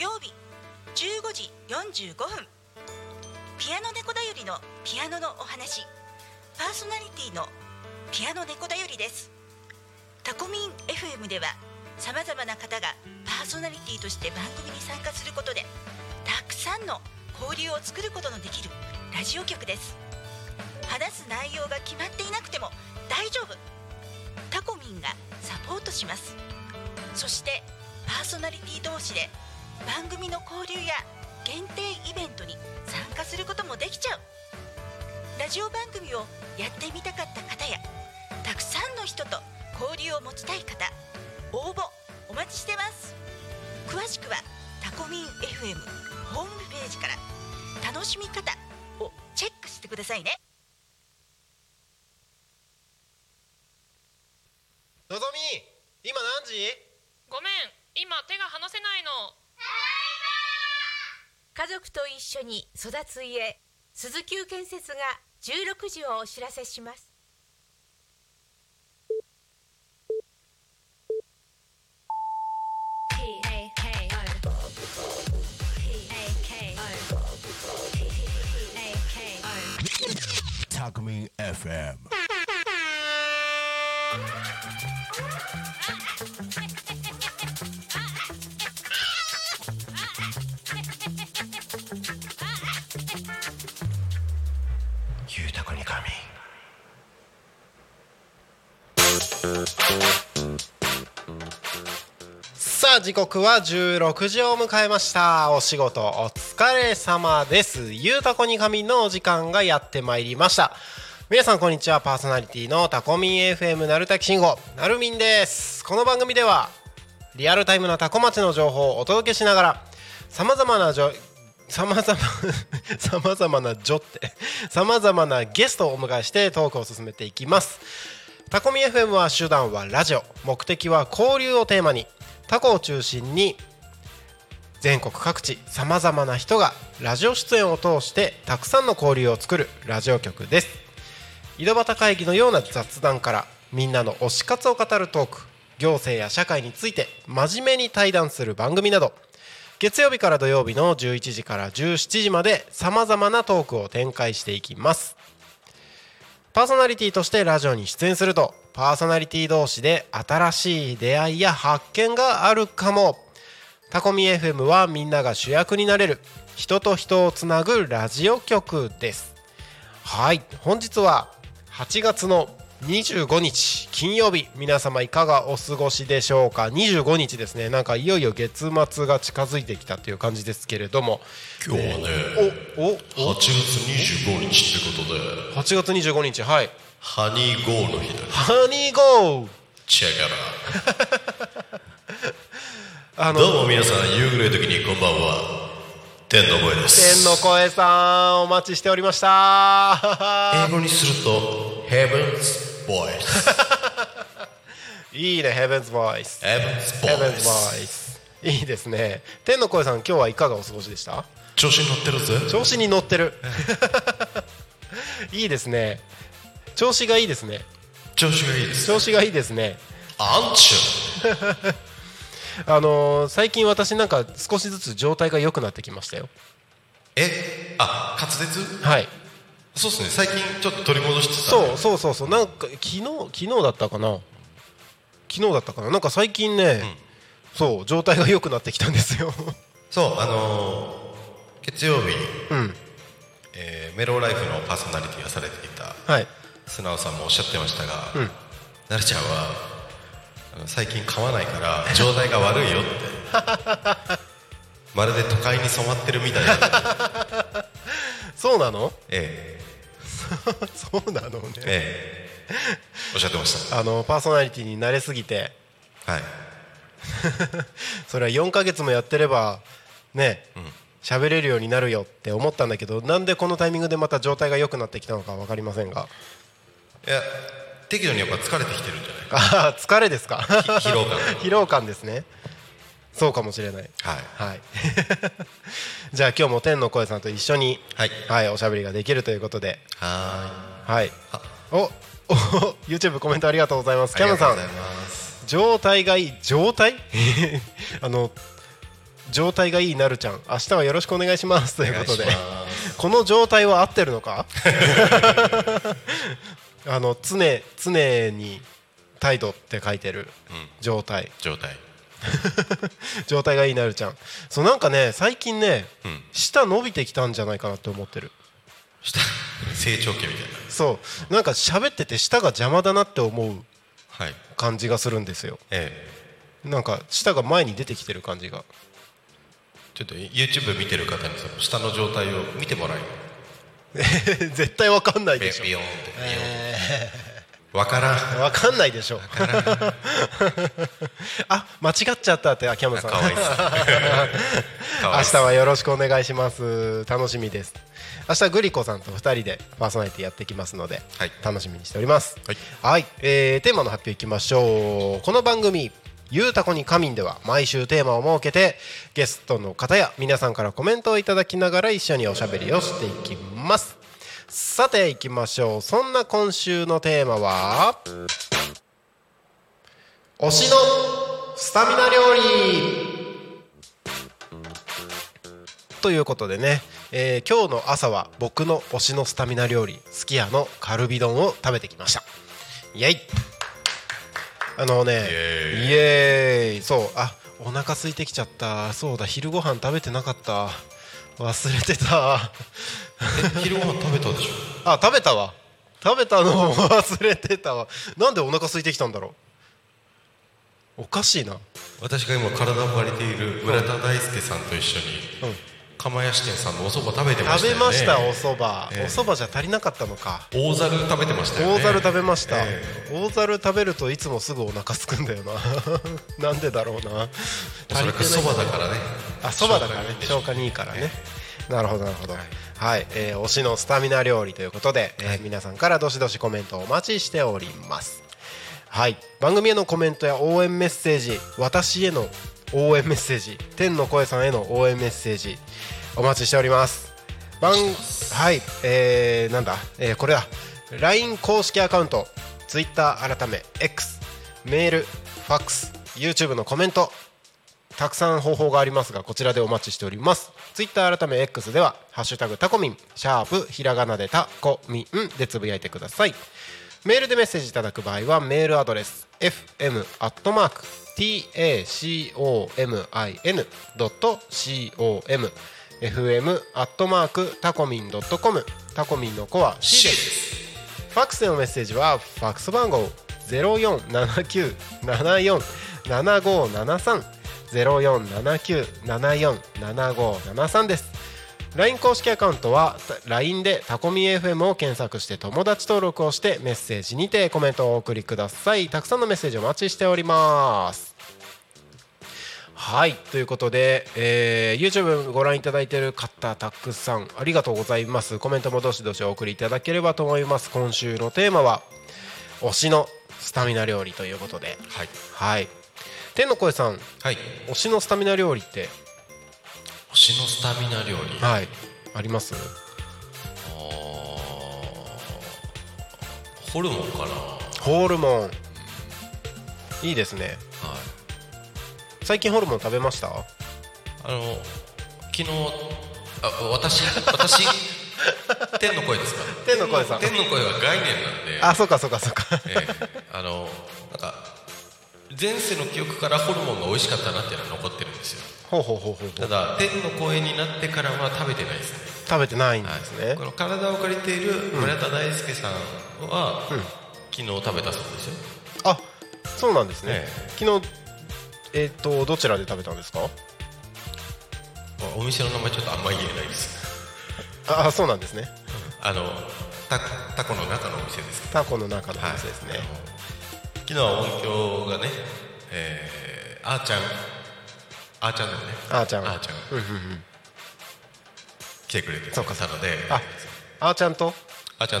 曜日15時45分ピアノ猫だよりのピアノのお話、パーソナリティのピアノ猫だよりです。タコミン FM ではさまざまな方がパーソナリティとして番組に参加することでたくさんの交流を作ることのできるラジオ局です。話す内容が決まっていなくても大丈夫、タコミンがサポートします。そしてパーソナリティ同士で番組の交流や限定イベントに参加することもできちゃう。ラジオ番組をやってみたかった方やたくさんの人と交流を持ちたい方、応募お待ちしてます。詳しくはタコミン FM ホームページから楽しみ方をチェックしてくださいね。のぞみ、今何時？ごめん、今手が離せないの。ただいま。家族と一緒に育つ家、鈴木建設が16時をお知らせします。タコミン FM ゆうたこにかみ。さあ時刻は16時を迎えました。お仕事お疲れ様です。ゆうたこにかみのお時間がやってまいりました。皆さんこんにちは、パーソナリティのタコミン FM なるたきしんごなるみんです。この番組ではリアルタイムなタコ町の情報をお届けしながらさまざまなゲストをお迎えしてトークを進めていきます。タコミン FM は手段はラジオ、目的は交流をテーマにタコを中心に全国各地さまざまな人がラジオ出演を通してたくさんの交流を作るラジオ局です。井戸端会議のような雑談からみんなの推し活を語るトーク、行政や社会について真面目に対談する番組など、月曜日から土曜日の11時から17時までさまざまなトークを展開していきます。パーソナリティとしてラジオに出演するとパーソナリティ同士で新しい出会いや発見があるかも。タコミ FM はみんなが主役になれる人と人をつなぐラジオ局です。はい、本日は8月の25日金曜日、皆様いかがお過ごしでしょうか。25日ですね。なんかいよいよ月末が近づいてきたという感じですけれども、今日はね、8月25日ってことで、8月25日はい、ハニーゴーの日だね。ハニーゴーチェガラどうも皆さん、夕暮れ時にこんばんは、天の声です。天の声さん、お待ちしておりました。英語にするとヘブンズボイスいいね、ヘブンズボイス、ヘブンズボイスいいですね。天の声さん、今日はいかがお過ごしでした？調子に乗ってるぜ。調子に乗ってるいいですね、調子がいいですね。調子がいいですね。アンチュ最近私なんか少しずつ状態が良くなってきましたよ。滑舌？はい。そうですね。最近ちょっと取り戻してた、ね。そう。なんか昨日だったかな。なんか最近ね、そう状態が良くなってきたんですよ。そう月曜日に、メローライフのパーソナリティがされていた。はい。素直さんもおっしゃってましたが、なるちゃんは最近噛まないから状態が悪いよってまるで都会に染まってるみたいなそうなの？そうなのね、おっしゃってました。パーソナリティに慣れすぎて、はいそれは4ヶ月もやってればね、喋れるようになるよって思ったんだけど、なんでこのタイミングでまた状態が良くなってきたのか分かりませんが、いや適度にやっぱ疲れてきてるんじゃないか。疲れですか。疲労感ですね。そうかもしれない。はいじゃあ今日も天の声さんと一緒に、はい、おしゃべりができるということで、はい、YouTube コメントありがとうございます。キャムさん、状態がいい状態状態がいいなるちゃん、明日はよろしくお願いしますということで、この状態は合ってるのか常に態度って書いてる状態、うん、状態がいいなるちゃん。そうなんかね最近ね、うん、舌伸びてきたんじゃないかなって思ってる。舌成長期みたいな。そうなんか喋ってて舌が邪魔だなって思う感じがするんですよ、なんか舌が前に出てきてる感じが。ちょっと YouTube 見てる方にその舌の状態を見てもらえる絶対わかんないでしょ。ビヨーンってわからんないでしょ。わからんあ、間違っちゃったって秋山さんかわいいです明日はよろしくお願いします。楽しみです。明日グリコさんと2人でパーソナリティやってきますので、はい、楽しみにしております、はい、テーマの発表いきましょう。この番組ゆうたこにかみんでは毎週テーマを設けてゲストの方や皆さんからコメントをいただきながら一緒におしゃべりをしていきます。さていきましょう。そんな今週のテーマは推しのスタミナ料理ということでね、今日の朝は僕の推しのスタミナ料理すき家のカルビ丼を食べてきました。イエイ。イエーイ。そう、あ、お腹空いてきちゃった。そうだ、昼ご飯食べてなかった、忘れてた昼ご飯食べたでしょ。あ、食べたの忘れてたわ。なんでお腹空いてきたんだろう、おかしいな。私が今体を借りている村田大輔さんと一緒に、釜屋支店さんのお蕎麦食べてましたよね。食べました。お蕎麦、お蕎麦じゃ足りなかったのか。大ざる食べてましたよね。大ざる食べました、大ざる食べるといつもすぐお腹すくんだよななんでだろうな。それか蕎麦だからね。あ、蕎麦だからね、消化にいいからね、なるほどなるほど、はい、推しのスタミナ料理ということで、皆さんからどしどしコメントをお待ちしております、はい、番組へのコメントや応援メッセージ、私への応援メッセージ、天の声さんへの応援メッセージお待ちしております。はい、これだ。LINE 公式アカウント、Twitter 改め X、メール、ファックス、YouTube のコメント、たくさん方法がありますがこちらでお待ちしております。Twitter 改め X ではハッシュタグタコミン、#ひらがなでタコミンでつぶやいてください。メールでメッセージいただく場合はメールアドレス fm@tacomin.com、 fm@tacomin.com、 タコミンの子は C です。ファックスでのメッセージはファックス番号 0479747573 0479747573 です。LINE 公式アカウントは LINE でタコミ FM を検索して友達登録をしてメッセージにてコメントをお送りください。たくさんのメッセージお待ちしております。はい、ということで、YouTube ご覧いただいている方たくさんありがとうございます。コメントもどしどしお送りいただければと思います。今週のテーマは推しのスタミナ料理ということで、はい、はい、天の声さん、はい、推しのスタミナ料理って、推しのスタミナ料理、はい、あります？ホルモンかな。ホルモンいいですね、はい、最近ホルモン食べました？昨日、私天の声ですか？天の声さん。天の声は概念なんで。あ、そうか、なんか前世の記憶からホルモンが美味しかったなっていうのは残ってるんですよ。ただ天の声になってからは食べてないですね。食べてないんですね、はい、この体を借りている村田大輔さんは、うん、昨日食べたそうですよ。あ、そうなんですね、昨日、どちらで食べたんですか？お店の名前ちょっとあんまり言えないです。あ、そうなんですね。タコの中のお店です。タコの中のお店ですね、はい、昨日は音響がね、あーちゃんだよね。あーちゃん来てくれてたので、あーちゃんと2人で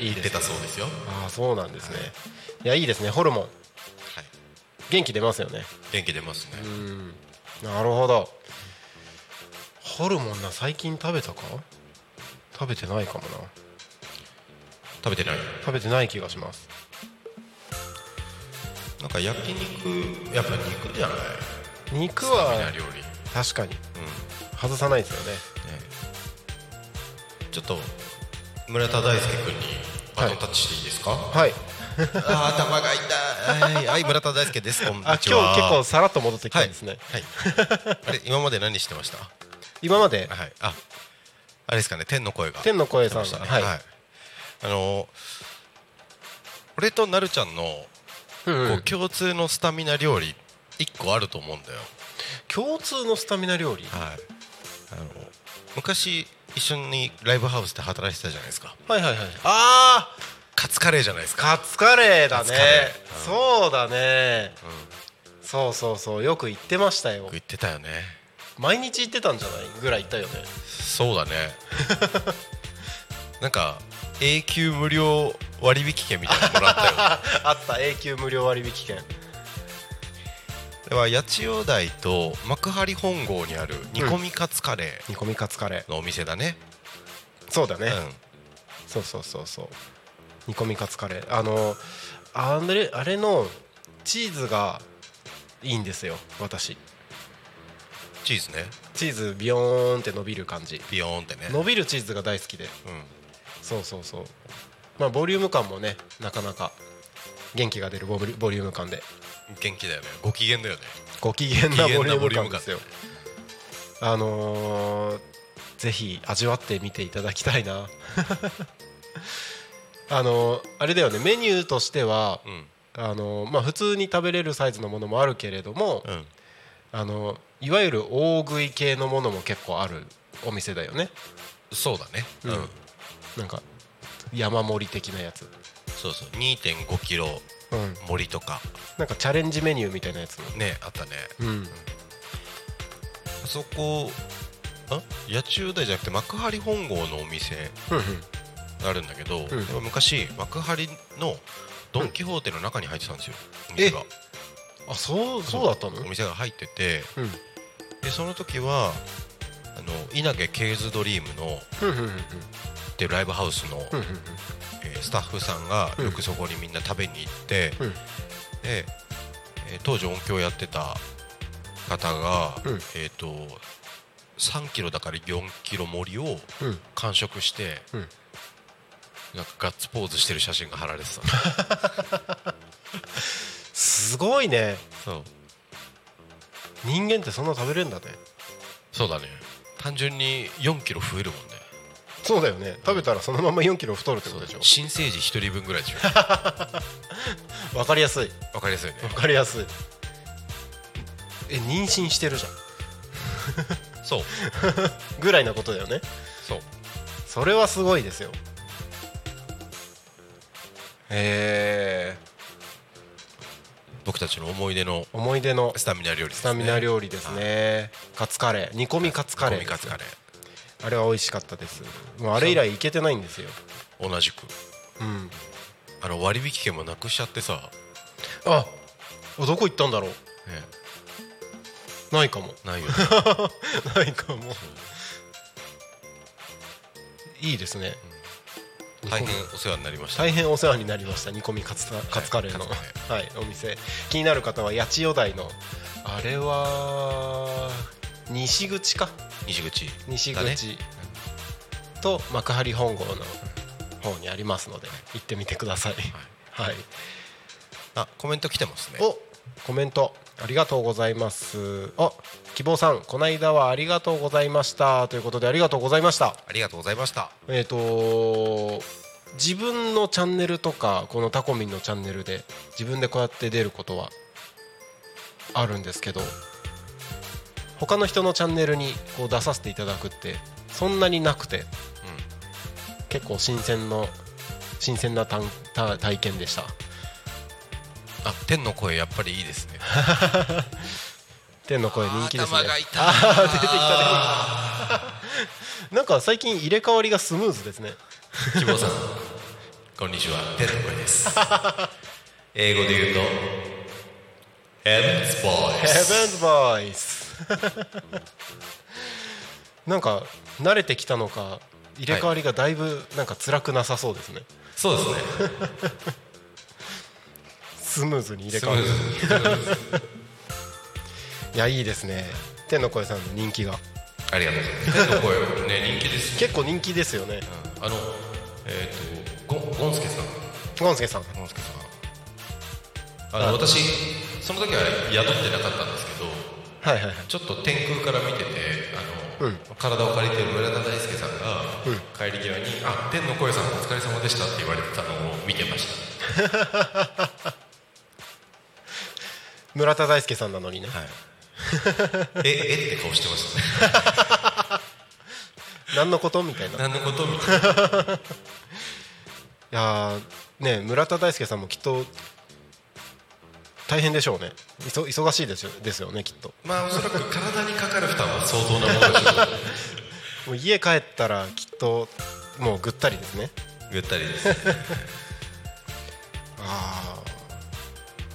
行ってたそうですよ。あ、そうなんですね、はい、いやいいですね、ホルモン、はい、元気出ますよね。元気出ますね。うん、なるほど。ホルモンな、最近食べたか？食べてないかもな。食べてない気がします。なんか焼肉、やっぱ肉じゃない？肉はスタミナ料理。確かに、うん、外さないですよ ねちょっと村田大輔君にバトンタッチしていいですか。はい、あ頭が痛い。はい、村田大輔です。こんにちは。あ今日結構さらっと戻ってきたんですね、はいはい、あれ今まで何してました。今まで、はい、あれですかね、天の声が、天の声さんが、ね、はいはい、俺となるちゃんの、うんうん、共通のスタミナ料理1個あると思うんだよ。共通のスタミナ料理、はい、昔一緒にライブハウスで働いてたじゃないですか。はいはいはい。あーカツカレーじゃないですか。カツカレーだね、うん、そうだね、うん、そうそうそう、よく行ってましたよ。よく行ってたよね。毎日行ってたんじゃないぐらい行ったよね。そうだねなんか永久無料割引券みたいなのもらったよあった永久無料割引券では、八千代台と幕張本郷にある煮込みカツカレー、煮込みカツカレーのお店だね。そうだね、うん、そうそうそうそう、煮込みカツカレー、あれのチーズがいいんですよ。私チーズね、チーズビヨーンって伸びる感じ、ビヨーンってね伸びるチーズが大好きで、うん、そうそうそう、まあボリューム感もね、なかなか元気が出るボリューム感で、元気だよね、ご機嫌だよね、ご機嫌なボリューム感ですよ。ぜひ味わってみていただきたいなあれだよね、メニューとしては、うん、まあ普通に食べれるサイズのものもあるけれども、うん、いわゆる大食い系のものも結構あるお店だよね。そうだね、うん、なんか山盛り的なやつ、そうそう 2.5 キロ盛りとか、うん、なんかチャレンジメニューみたいなやつね、あったね、うん、あそこ八千代台じゃなくて幕張本郷のお店があるんだけど、うんうん、昔幕張のドンキホーテの中に入ってたんですよ、うん、お店が。あ、そうだったの。お店が入ってて、うん、でその時は稲毛ケイズドリームの、うんうんうん、っていうライブハウスの、うんうん、スタッフさんがよくそこにみんな食べに行って、うん、で当時音響やってた方が、うん、3キロだから4キロ盛りを完食して、うんうん、なんかガッツポーズしてる写真が貼られてたすごいね。そう人間ってそんな食べれるんだね。そうだね、単純に4キロ増えるもんね。そうだよね、食べたらそのまま4キロ太るってことでしょ。新生児1人分ぐらいでしょ。わかりやすい、わかりやすいね、わかりやすい。妊娠してるじゃんそうぐらいなことだよね。そう、それはすごいですよ。僕たちの思い出のスタミナ料理ですね。スタミナ料理ですね、カツカレー、煮込みカツカレー、煮込みカツカレー、あれは美味しかったです。もうあれ以来行けてないんですよ。同じく、うん、割引券もなくしちゃってさあ、どこ行ったんだろう、ね、ないかも、ないよねないかも。いいですね、うん、大変お世話になりました、ね、大変お世話になりました。煮込みカツカレーの、はいはい、お店気になる方は八千代台のあれは西口か、西口だね、と幕張本郷の方にありますので行ってみてください、はいはい。あ、コメント来てますね。お、コメントありがとうございます。あ、希望さん、こないだはありがとうございましたということで、ありがとうございました、ありがとうございました。自分のチャンネルとかこのタコミンのチャンネルで自分でこうやって出ることはあるんですけど、他の人のチャンネルにこう出させていただくってそんなになくて、うん、結構新鮮な体験でした。あ、天の声やっぱりいいですね天の声人気ですね。頭が痛い出てきたねなんか最近入れ替わりがスムーズですね。希望さんこんにちは、天の声です英語で言うとHeaven's Voiceなんか慣れてきたのか入れ替わりがだいぶなんか辛くなさそうですね、はい、そうですねスムーズに入れ替わるいや、いいですね。天の声さんの人気がありがとうございます。天の声、ね、人気です、ね、結構人気ですよね、うん、ゴンスケさん私その時は雇ってなかったんですけど、はいはいはい、ちょっと天空から見ててうん、体を借りてる村田大輔さんが、うん、帰り際にあ天の声さんお疲れ様でしたって言われてたのを見てました村田大輔さんなのにね、はい、えって顔してましたね何のことみたいないやね村田大輔さんもきっと大変でしょうね。忙しいですよねきっと。まあおそらく体にかかる負担は相当なものでしょうもう家帰ったらきっともうぐったりですね。ぐったりです、ね、あ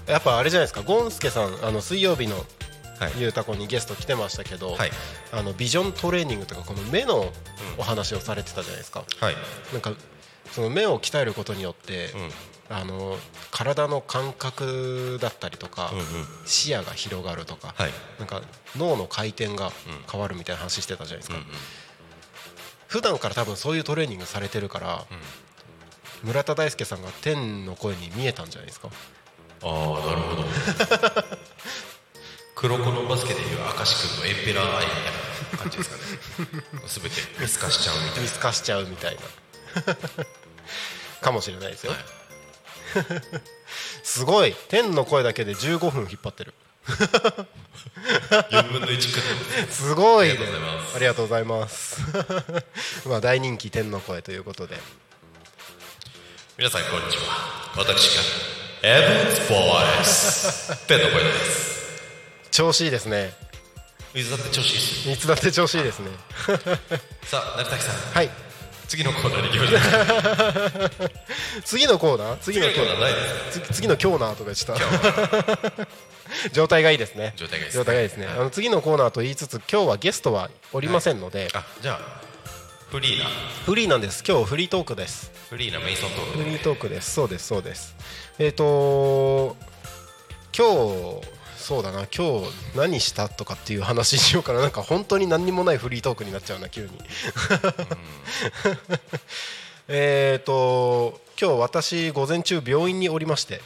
やっぱあれじゃないですか。ゴンスケさん水曜日のゆうたこにゲスト来てましたけど、はい、ビジョントレーニングとかこの目のお話をされてたじゃないですか、はい、なんかその目を鍛えることによって、うん体の感覚だったりとか、うんうん、視野が広がるとか、はい、なんか脳の回転が変わるみたいな話してたじゃないですか、うんうん、普段から多分そういうトレーニングされてるから、うん、村田大輔さんが天の声に見えたんじゃないですか。ああなるほど黒子のバスケでいう明石君のエンペラーアイみたいな感じですかね全て見透かしちゃうみたいなかもしれないですよ、はいすごい天の声だけで15分引っ張ってる4分の1くらいすごいね。ありがとうございますまあ大人気天の声ということで皆さんこんにちは。私がエブンズボーイス天の声です。調子いいですね。いつだって調子いいですね。いつだって調子いいですねさあ成瀧さん、はい、次のコーナーに行きましょう次のコーナーとかした状態がいいですね。次のコーナーと言いつつ今日はゲストはおりませんので、はい、あじゃあフリーなんです。今日フリートークです。フリーなメイソントーク、ね、フリートークです。そうです今日そうだな、今日何したとかっていう話しようかな。なんか本当に何にもないフリートークになっちゃうな急に今日私午前中病院におりまして、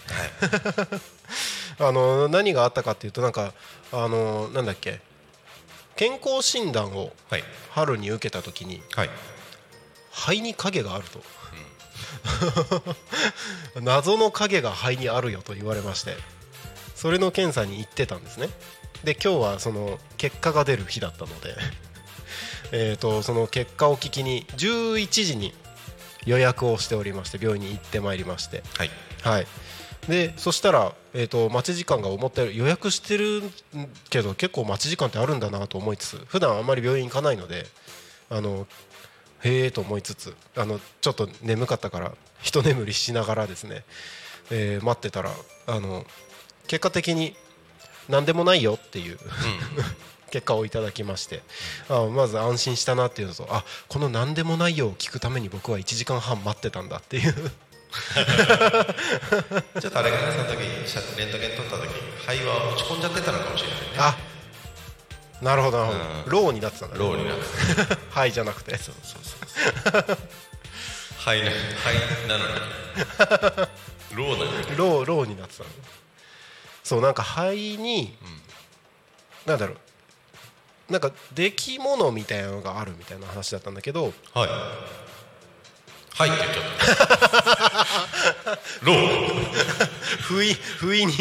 はい、何があったかっていうとなんかなんだっけ健康診断を春に受けた時に、はい、肺に影があると、うん、謎の影が肺にあるよと言われまして、それの検査に行ってたんですね。で今日はその結果が出る日だったのでその結果を聞きに11時に予約をしておりまして病院に行ってまいりまして、はいはい、でそしたら、待ち時間が思ったより予約してるけど結構待ち時間ってあるんだなと思いつつ、普段あんまり病院行かないのでへーと思いつつちょっと眠かったから一眠りしながらですね、待ってたら結果的に何でもないよっていう、うん、結果をいただきまして、まず安心したなっていうのと、あこの何でもないよを聞くために僕は1時間半待ってたんだっていうちょっとあれがその時レントゲン取った時肺は落ち込んじゃってたのかもしれないね。あなるほどなるほど、ローになってたんだ、ね、ローになってた肺じゃなくてそう肺なのにローなのにローになってたの。そうなんか肺に、うん、なんだろう、なんかできものみたいなのがあるみたいな話だったんだけど、はいはいって言っちゃったロー不意に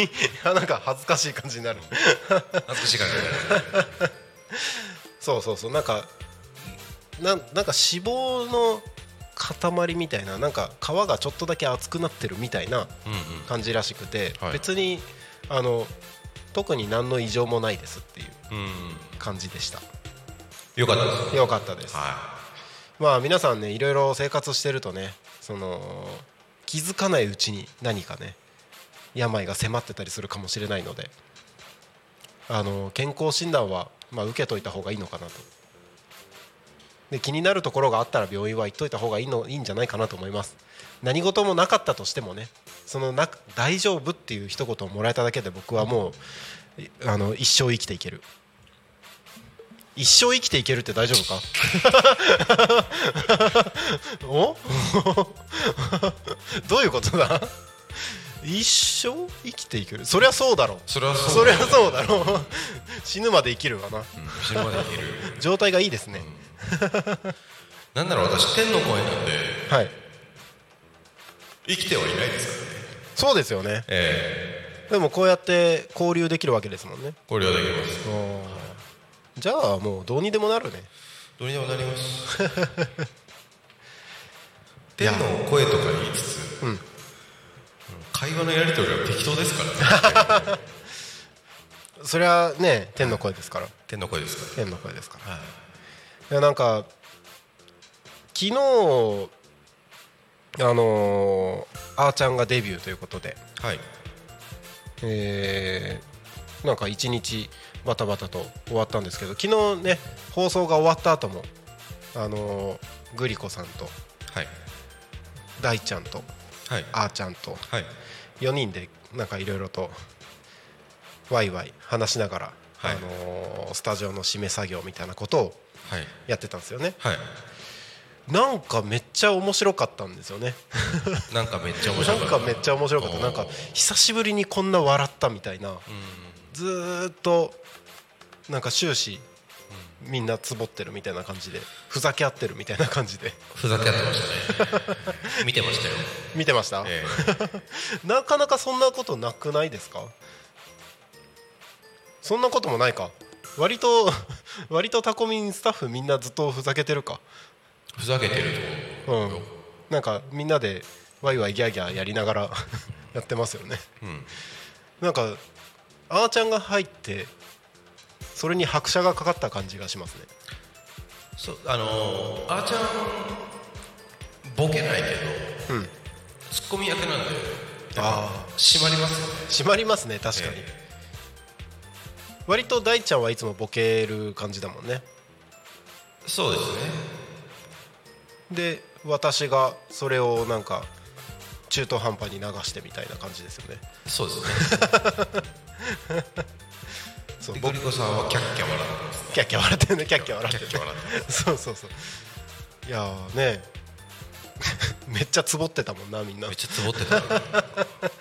なんか恥ずかしい感じになる恥ずかしい感じになるそうなんか脂肪の塊みたいな、なんか皮がちょっとだけ厚くなってるみたいな感じらしくて、うんうん、別に、はい、特に何の異常もないですっていう感じでした。良かったですね。良かったです、はい。まあ皆さんね、いろいろ生活してるとね、その気づかないうちに何かね病が迫ってたりするかもしれないので、健康診断は、まあ、受けといた方がいいのかなと。で気になるところがあったら病院は行っといた方がいいんじゃないかなと思います。何事もなかったとしてもね、その大丈夫っていう一言をもらえただけで僕はもう一生生きていける一生生きていけるって大丈夫かおどういうことだ一生生きていける、そりゃそうだろう、そりゃそうだろう死ぬまで生きるわな、うん、死ぬまで生きる状態がいいですね、うん、なんだろう、私天の声なんで、はい、生きてはいないですからね。そうですよね、でもこうやって交流できるわけですもんね。交流はできます。じゃあもうどうにでもなるね。どうにでもなります天の声とか言いつつ、うん、会話のやり取りは適当ですからねそれはね、天の声ですから、天の声ですから、天の声ですから、はい、いやなんか昨日あーちゃんがデビューということで、はい、なんか一日バタバタと終わったんですけど、昨日ね放送が終わった後もグリコさんと、はい、大ちゃんと、はい、あーちゃんと、はい、4人でなんかいろいろとワイワイ話しながら、はい、スタジオの締め作業みたいなことをやってたんですよね、はいはい、なんかめっちゃ面白かったんですよねなんかめっちゃ面白かったなんかめっちゃ面白かった、なんか久しぶりにこんな笑ったみたいな、うん、ずっとなんか終始みんなつぼってるみたいな感じでふざけ合ってるみたいな感じでふざけ合ってましたね見てましたよ、見てました、なかなかそんなことなくないですか。そんなこともないか。割とタコミンスタッフみんなずっとふざけてるか。ふざけてると思う、うん、なんかみんなでワイワイギャーギャーやりながらやってますよね、うん、なんかあーちゃんが入ってそれに拍車がかかった感じがしますね。そう、あーちゃんボケないけど、うん、ツッコミ役なんで、あー締まりますよね。締まりますね、確かに、割と大ちゃんはいつもボケる感じだもんね。そうですね。で、私がそれをなんか中途半端に流してみたいな感じですよね。そうですねそう、グリコさんはキャッキャ笑ってます、ね、キャッキャ笑ってるね、キャッキャ笑ってる、キャッキャ笑ってるそうそうそう、いやーねめっちゃつぼってたもんな、みんなめっちゃつぼってた引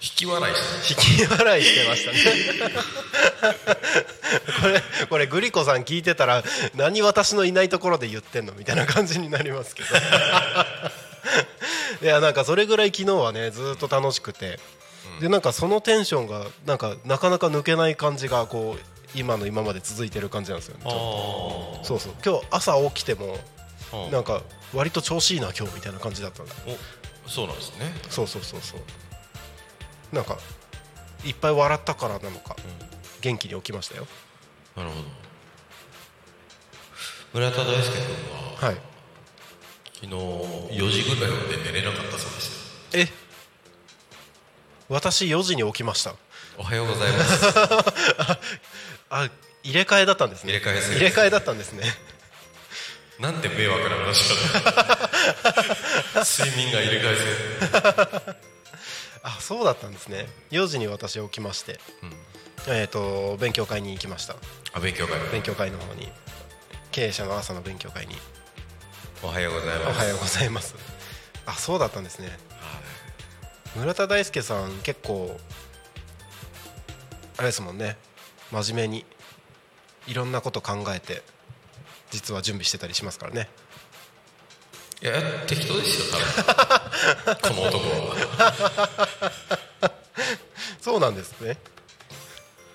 き笑いしてましたねこれグリコさん聞いてたら何私のいないところで言ってんのみたいな感じになりますけどいやなんかそれぐらい昨日はねずっと楽しくて、うん、でなんかそのテンションがなかなか抜けない感じがこう今の今まで続いてる感じなんですよね。そうそう、今日朝起きてもなんか割と調子いいな今日みたいな感じだったんです。お、そうなんですね。そうそうそうそう、なんかいっぱい笑ったからなのか、うん、元気に起きましたよ。なるほど。村田大輔君は、はい、昨日4時ぐらいまで寝れなかったそうです。え、私4時に起きました。おはようございますあ、入れ替えだったんですね。入れ替えだったんですねなんて迷惑な話だ睡眠が入れ替えせあ、そうだったんですね。4時に私起きまして、うん、勉強会に行きました。あ、勉強会の方に、経営者の朝の勉強会に。おはようございます。おはようございます。あ、そうだったんですね。はい、村田大輔さん結構あれですもんね。真面目にいろんなこと考えて実は準備してたりしますからね。いや適当ですよ多分この男はそうなんですね。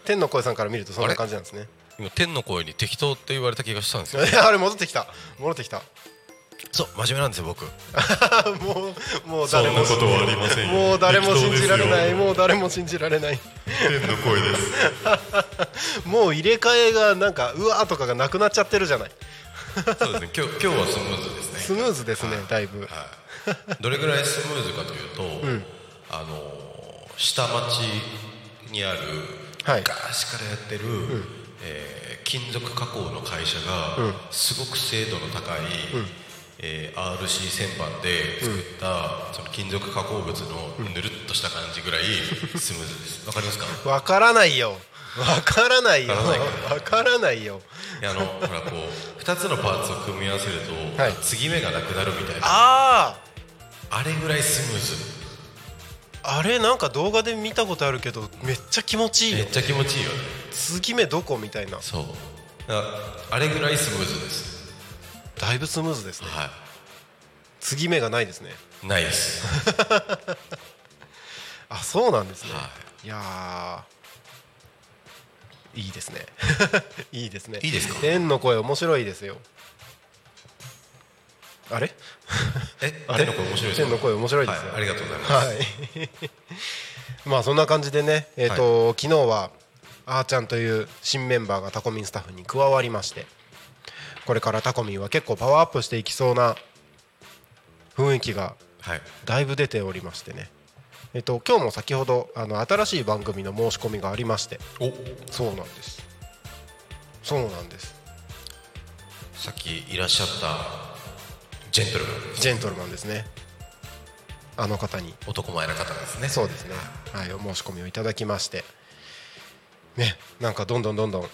天の声さんから見るとそんな感じなんですね。今天の声に適当って言われた気がしたんですよあれ戻ってきた。そう、真面目なんですよ僕もう誰もそんなことはありませんよ。もう誰も信じられない。天の声ですもう入れ替えがなんかうわとかがなくなっちゃってるじゃないそうですね、今日はスムーズですね。スムーズですね、だいぶ、はいはい、どれぐらいスムーズかというと、うん、下町にある、はい、昔からやってる、うん、金属加工の会社が、うん、すごく精度の高い、うん、RC 旋盤で作った、うん、その金属加工物のぬるっとした感じぐらいスムーズです。わかりますか？わからないよわからないよ、わからないよ。ほらこう2つのパーツを組み合わせると、はい、継ぎ目がなくなるみたいな。あれぐらいスムーズ。あれなんか動画で見たことあるけどめっちゃ気持ちいいよ、ね、めっちゃ気持ちいいよね。継ぎ目どこみたいな。そう、あれぐらいスムーズです。だいぶスムーズですね、はい、継ぎ目がないですね。ないですあ、そうなんですね、はい、いやいいですねいいですね。いいですか。天の声面白いですよ。あれあれの声面白いですよ。天の声面白いですよ、はい、ありがとうございます、はい、まあそんな感じでね、はい、昨日はあーちゃんという新メンバーがタコミンスタッフに加わりまして、これからタコミンは結構パワーアップしていきそうな雰囲気がだいぶ出ておりましてね、はい、今日も先ほど新しい番組の申し込みがありまして。お、そうなんです、そうなんです。さっきいらっしゃったジェントルマンです。ジェントルマンですね。あの方に、男前な方ですね。そうですね、はい、お申し込みをいただきましてね、なんかどんどんどんどん埋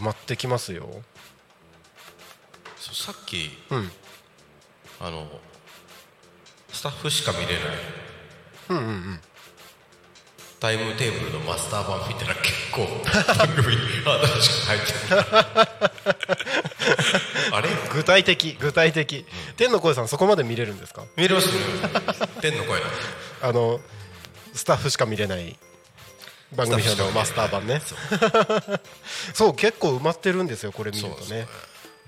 まってきますよ。さっき、うん、スタッフしか見れない、うんうんうん、タイムテーブルのマスター版見たら結構番組に新しく入ってるあれ具体的、具体的、うん、天の声さんそこまで見れるんですか。見れます天の声のスタッフしか見れない番組表のマスター版ね。そう結構埋まってるんですよ、これ見るとね。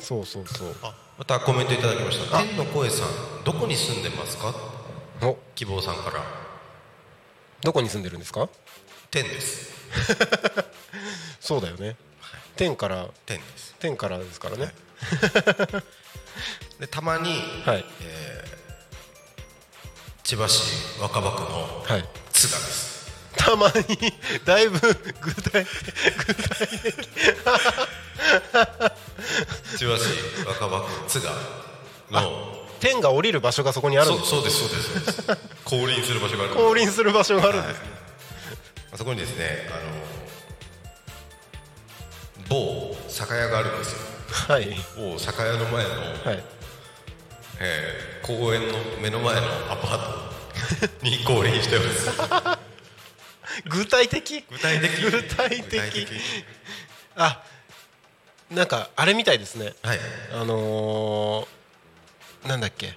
そうそうそう。あ、またコメントいただきました。天の声さんどこに住んでますか。お、希望さんから。どこに住んでるんですか。天ですそうだよね、はい、天から、天です、天からですからね、はい、でたまに、はい、千葉市若葉区の津田です、はい。たまにだいぶ具体的千葉市若葉区津賀の天が降りる場所がそこにあるんです。そうです降臨する場所がある。降臨する場所があるんです、はい、あそこにですね、某酒屋があるんですよ、はい、某酒屋の前の、はい、公園の目の前のアパートに降臨してます具体的。あ、なんかあれみたいですね、はい、なんだっけ、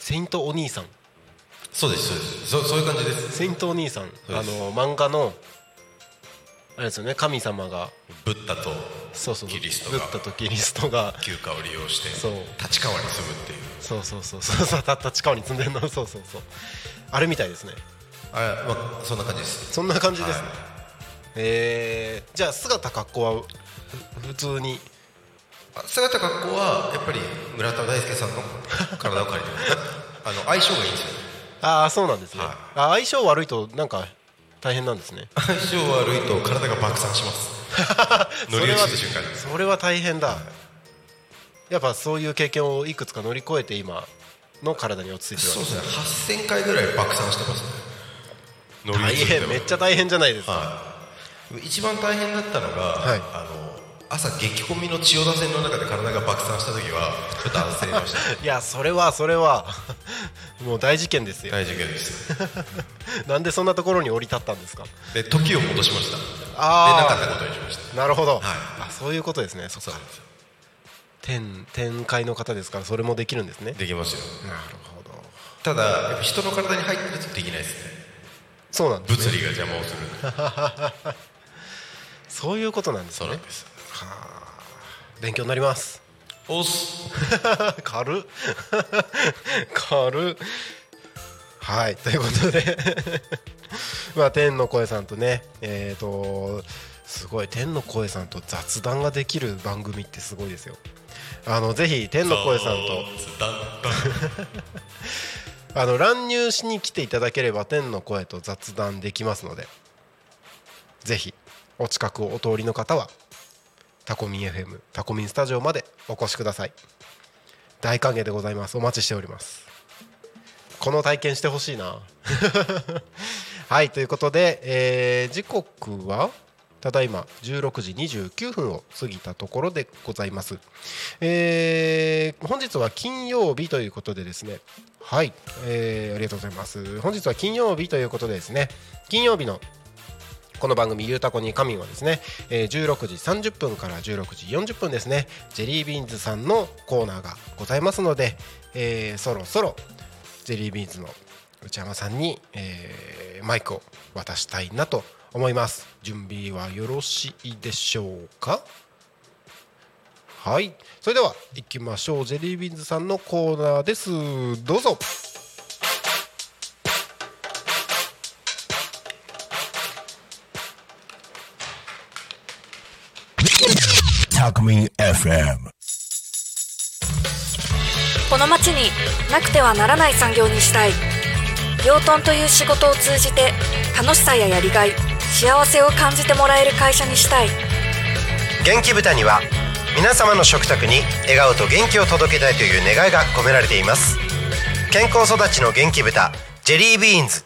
セイントお兄さん。そうです そういう感じです。セイントお兄さん、漫画のあれですよね、神様がブッダとキリストが、休暇を利用して立川に住むっていう。そう立川に住んでるのそうあれみたいですね。あ、まあ、そんな感じです。そんな感じですね、はい、じゃあ姿格好は普通に。姿格好はやっぱり村田大輔さんの体を借りて相性がいいんですよ。ああ、そうなんですね、はい、あ、相性悪いとなんか大変なんですね。相性悪いと体が爆散します乗り移る瞬間にそれは大変だ、はい、やっぱそういう経験をいくつか乗り越えて今の体に落ち着いてるわけですね。そうですね、8000回ぐらい爆散してますね。大変、めっちゃ大変じゃないですか、はい、一番大変だったのが、はい、朝激混みの千代田線の中で体が爆散した時はちょっと焦りましたいや、それはもう大事件ですよ。大事件ですなんでそんなところに降り立ったんですか。で、時を戻しました。あで、なかったことにしました。なるほど、はい、あ、そういうことですね。そうなんですよ。天界の方ですからそれもできるんですね。できますよ。なるほど。ただやっぱ人の体に入ってるとできないですね。そうなんですね、物理が邪魔をするそういうことなんですね。そうなんです。はー、勉強になります。おっす軽っはい、ということでまあ天の声さんとね、すごい天の声さんと雑談ができる番組ってすごいですよ。ぜひ天の声さんと乱入しに来ていただければ天の声と雑談できますので、ぜひお近くをお通りの方はタコミン FM タコミンスタジオまでお越しください。大歓迎でございます。お待ちしております。この体験してほしいなはい、ということで、時刻はただいま16時29分を過ぎたところでございます。本日は金曜日ということでですね、はい、ありがとうございます。本日は金曜日ということでですね、金曜日のこの番組ゆうたこに神はですね、16時30分から16時40分ですね、ジェリービーンズさんのコーナーがございますので、そろそろジェリービーンズの内山さんに、マイクを渡したいなと思います。準備はよろしいでしょうか。はい、それでは行きましょう。ジェリービーンズさんのコーナーです。どうぞ。Tacomin FM。 この町になくてはならない産業にしたい。養豚という仕事を通じて楽しさややりがい、幸せを感じてもらえる会社にしたい。元気豚には皆様の食卓に笑顔と元気を届けたいという願いが込められています。健康育ちの元気豚ジェリービーンズ。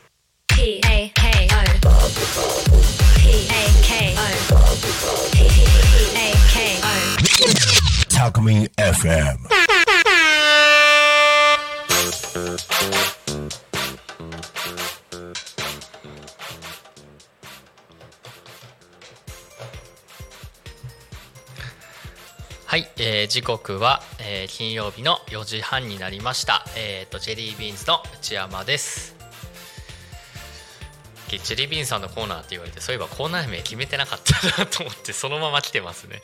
Tacomin FM。 はい、時刻は、金曜日の4時半になりました。ジェリービーンズの内山です。ジェリービーンさんのコーナーって言われて、そういえばコーナー名決めてなかったなと思ってそのまま来てますね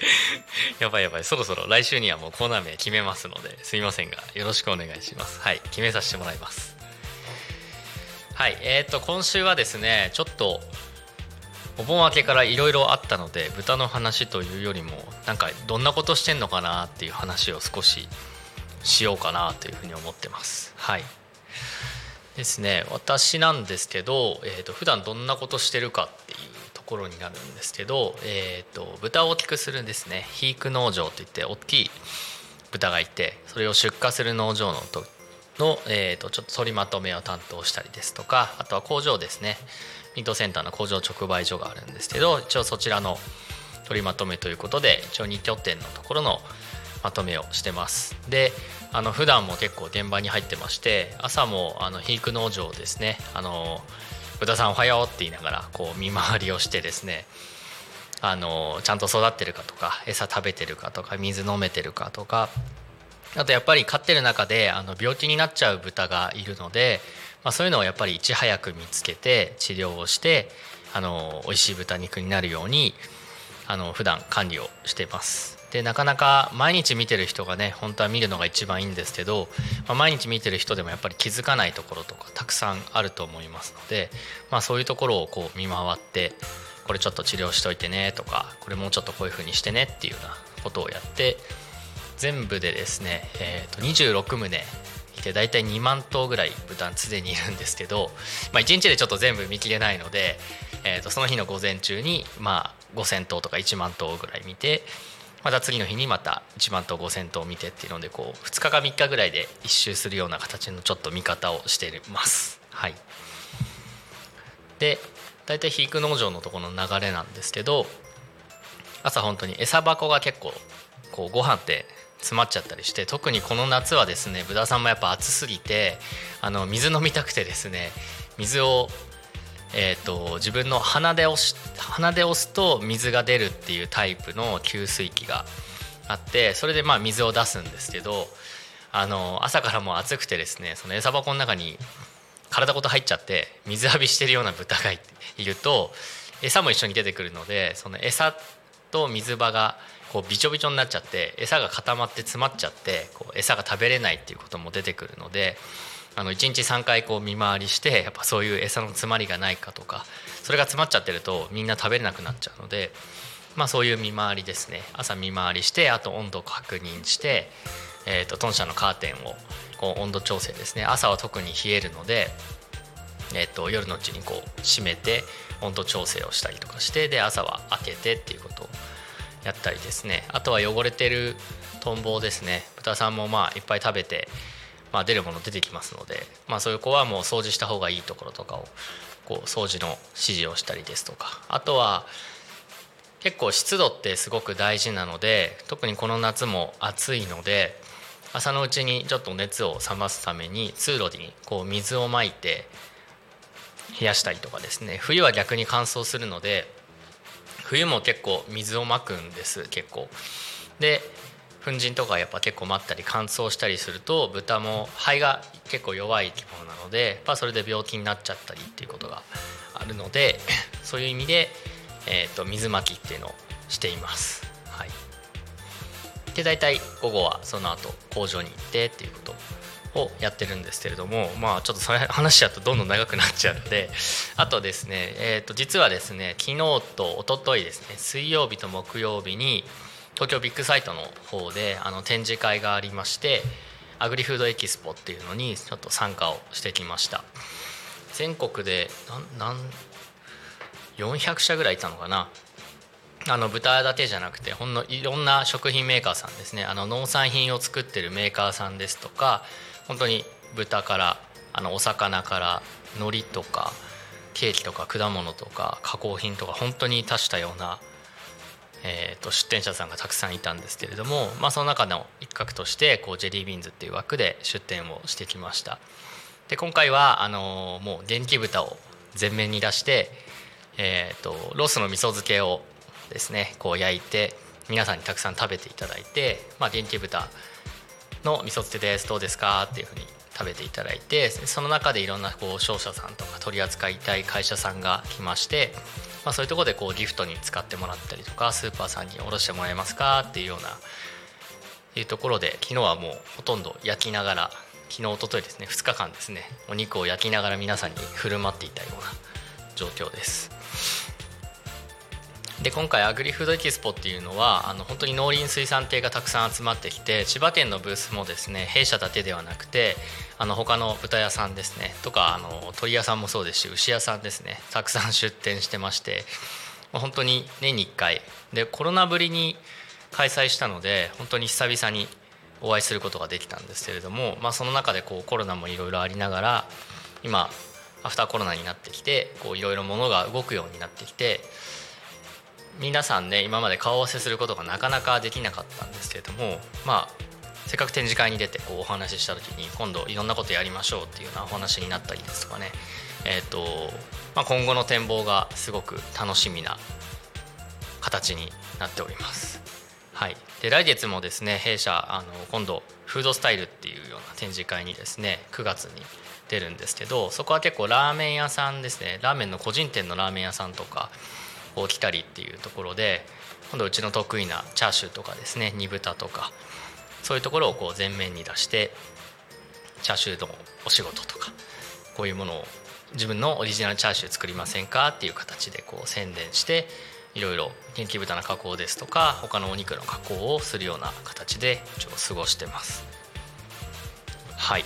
やばいやばい、そろそろ来週にはもうコーナー名決めますので、すいませんがよろしくお願いします。はい、決めさせてもらいます。はい、今週はですね、ちょっとお盆明けからいろいろあったので、豚の話というよりもなんかどんなことしてんのかなっていう話を少ししようかなというふうに思ってます。はいですね、私なんですけど、普段どんなことしてるかっていうところになるんですけど、豚を大きくするんですね。肥育農場といって大きい豚がいて、それを出荷する農場のちょっと取りまとめを担当したりですとか、あとは工場ですね、ミートセンターの工場直売所があるんですけど、一応そちらの取りまとめということで一応2拠点のところのまとめをしてます。で、普段も結構現場に入ってまして、朝も肥育農場ですね、豚さんおはようって言いながらこう見回りをしてですね、ちゃんと育ってるかとか、餌食べてるかとか、水飲めてるかとか、あとやっぱり飼ってる中で病気になっちゃう豚がいるので、そういうのをやっぱりいち早く見つけて治療をして、美味しい豚肉になるように普段管理をしてます。で、なかなか毎日見てる人がね、本当は見るのが一番いいんですけど、毎日見てる人でもやっぱり気づかないところとかたくさんあると思いますので、そういうところをこう見回って、これちょっと治療しといてねとか、これもうちょっとこういう風にしてねっていうようなことをやって、全部でですね、26棟いて、だいたい2万頭ぐらい豚常にいるんですけど、1日でちょっと全部見切れないので、その日の午前中に5000頭とか1万頭ぐらい見て、また次の日にまた1万頭5000頭を見てっていうので、こう2日か3日ぐらいで一周するような形のちょっと見方をしています。はい、で大体肥育農場のところの流れなんですけど、朝本当に餌箱が結構こうご飯って詰まっちゃったりして、特にこの夏はですね、豚さんもやっぱ暑すぎて水飲みたくてですね、水を自分の鼻で押すと水が出るっていうタイプの給水器があって、それで水を出すんですけど、朝からもう暑くてですね、その餌箱の中に体ごと入っちゃって水浴びしてるような豚がいると、餌も一緒に出てくるので、その餌と水場がこうびちょびちょになっちゃって、餌が固まって詰まっちゃって、こう餌が食べれないっていうことも出てくるので、1日3回こう見回りして、やっぱそういう餌の詰まりがないかとか、それが詰まっちゃってるとみんな食べれなくなっちゃうので、そういう見回りですね、朝見回りして、あと温度を確認して、豚舎のカーテンをこう温度調整ですね、朝は特に冷えるので、夜のうちにこう閉めて温度調整をしたりとかして、で朝は開けてっていうことをやったりですね、あとは汚れてるトンボですね、豚さんもいっぱい食べて出るもの出てきますので、そういう子はもう掃除した方がいいところとかをこう掃除の指示をしたりですとか、あとは結構湿度ってすごく大事なので、特にこの夏も暑いので朝のうちにちょっと熱を冷ますために通路にこう水をまいて冷やしたりとかですね、冬は逆に乾燥するので冬も結構水をまくんです。結構で粉塵とかやっぱ結構まったり乾燥したりすると豚も肺が結構弱い生き物なので、やっぱそれで病気になっちゃったりっていうことがあるので、そういう意味で水まきっていうのをしています、はい、で大体午後はその後工場に行ってっていうことをやってるんですけれども、まあちょっとそれ話しちゃうとどんどん長くなっちゃうので、あとですね、実はですね昨日と一昨日ですね、水曜日と木曜日に東京ビッグサイトの方で展示会がありまして、アグリフードエキスポっていうのにちょっと参加をしてきました。全国で400社ぐらいいたのかな。豚だけじゃなくていろんな食品メーカーさんですね、農産品を作ってるメーカーさんですとか、本当に豚からお魚から海苔とかケーキとか果物とか加工品とか、本当に多種多様な、出展者さんがたくさんいたんですけれども、まあ、その中の一角としてこうジェリービーンズっていう枠で出展をしてきました。で今回はもう元気豚を前面に出してロースの味噌漬けをですねこう焼いて皆さんにたくさん食べていただいて、まあ、元気豚の味噌漬けですどうですかっていうふうに食べていただいて、その中でいろんなこう商社さんとか取り扱いたい会社さんが来まして、まあ、そういうところでこうギフトに使ってもらったりとか、スーパーさんにおろしてもらえますかっていうようないうところで、昨日はもうほとんど焼きながら、昨日一昨日ですね2日間ですねお肉を焼きながら皆さんに振る舞っていたような状況です。で今回アグリフードエキスポっていうのは本当に農林水産系がたくさん集まってきて、千葉県のブースもですね弊社だけではなくて他の豚屋さんですねとか鳥屋さんもそうですし、牛屋さんですねたくさん出店してまして、本当に年に1回でコロナぶりに開催したので本当に久々にお会いすることができたんですけれども、まあ、その中でこうコロナもいろいろありながら今アフターコロナになってきて、いろいろ物が動くようになってきて、皆さんね今まで顔合わせすることがなかなかできなかったんですけれども、まあせっかく展示会に出てこうお話しした時に今度いろんなことやりましょうっていうようなお話になったりですとかね、まあ、今後の展望がすごく楽しみな形になっております、はい、で来月もですね弊社今度フードスタイルっていうような展示会にですね9月に出るんですけど、そこは結構ラーメン屋さんですね、ラーメンの個人店のラーメン屋さんとかを来たりっていうところで、今度うちの得意なチャーシューとかですね煮豚とかそういうところをこう前面に出して、チャーシューのお仕事とかこういうものを自分のオリジナルチャーシュー作りませんかっていう形でこう宣伝して、いろいろ元気豚の加工ですとか他のお肉の加工をするような形で一応過ごしてます。はい、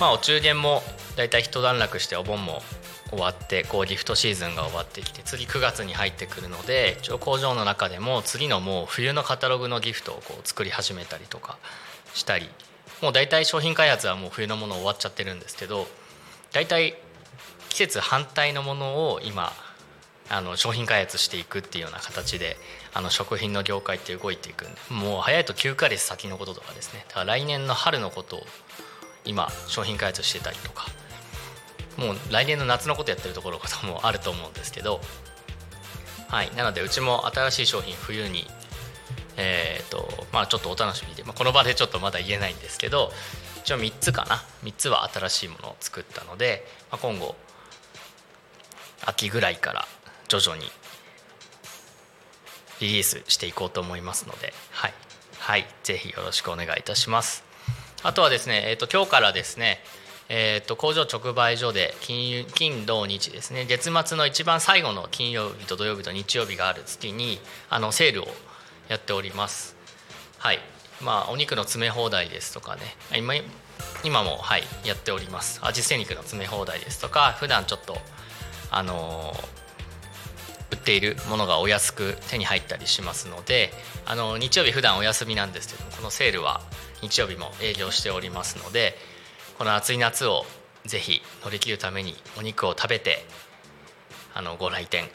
まあ、お中元もだいたい一段落してお盆も終わってこうギフトシーズンが終わってきて、次9月に入ってくるので一応工場の中でも次のもう冬のカタログのギフトをこう作り始めたりとかしたり、もうだいたい商品開発はもう冬のもの終わっちゃってるんですけど、だいたい季節反対のものを今商品開発していくっていうような形で食品の業界って動いていくんで、もう早いと9ヶ月先のこととかですね、だから来年の春のことを今商品開発してたりとか、もう来年の夏のことやってるところもあると思うんですけど、はい、なのでうちも新しい商品冬にまあちょっとお楽しみで、まあ、この場でちょっとまだ言えないんですけど、一応3つは新しいものを作ったので、まあ、今後秋ぐらいから徐々にリリースしていこうと思いますので、はい、はい、ぜひよろしくお願いいたします。あとはですね、今日からですね、工場直売所で金土日ですね、月末の一番最後の金曜日と土曜日と日曜日がある月にセールをやっております。はい、まあお肉の詰め放題ですとかね、今もはいやっております。味付け肉の詰め放題ですとか、普段ちょっと売っているものがお安く手に入ったりしますので、日曜日普段お休みなんですけども、このセールは日曜日も営業しておりますので、この暑い夏をぜひ乗り切るためにお肉を食べてご来店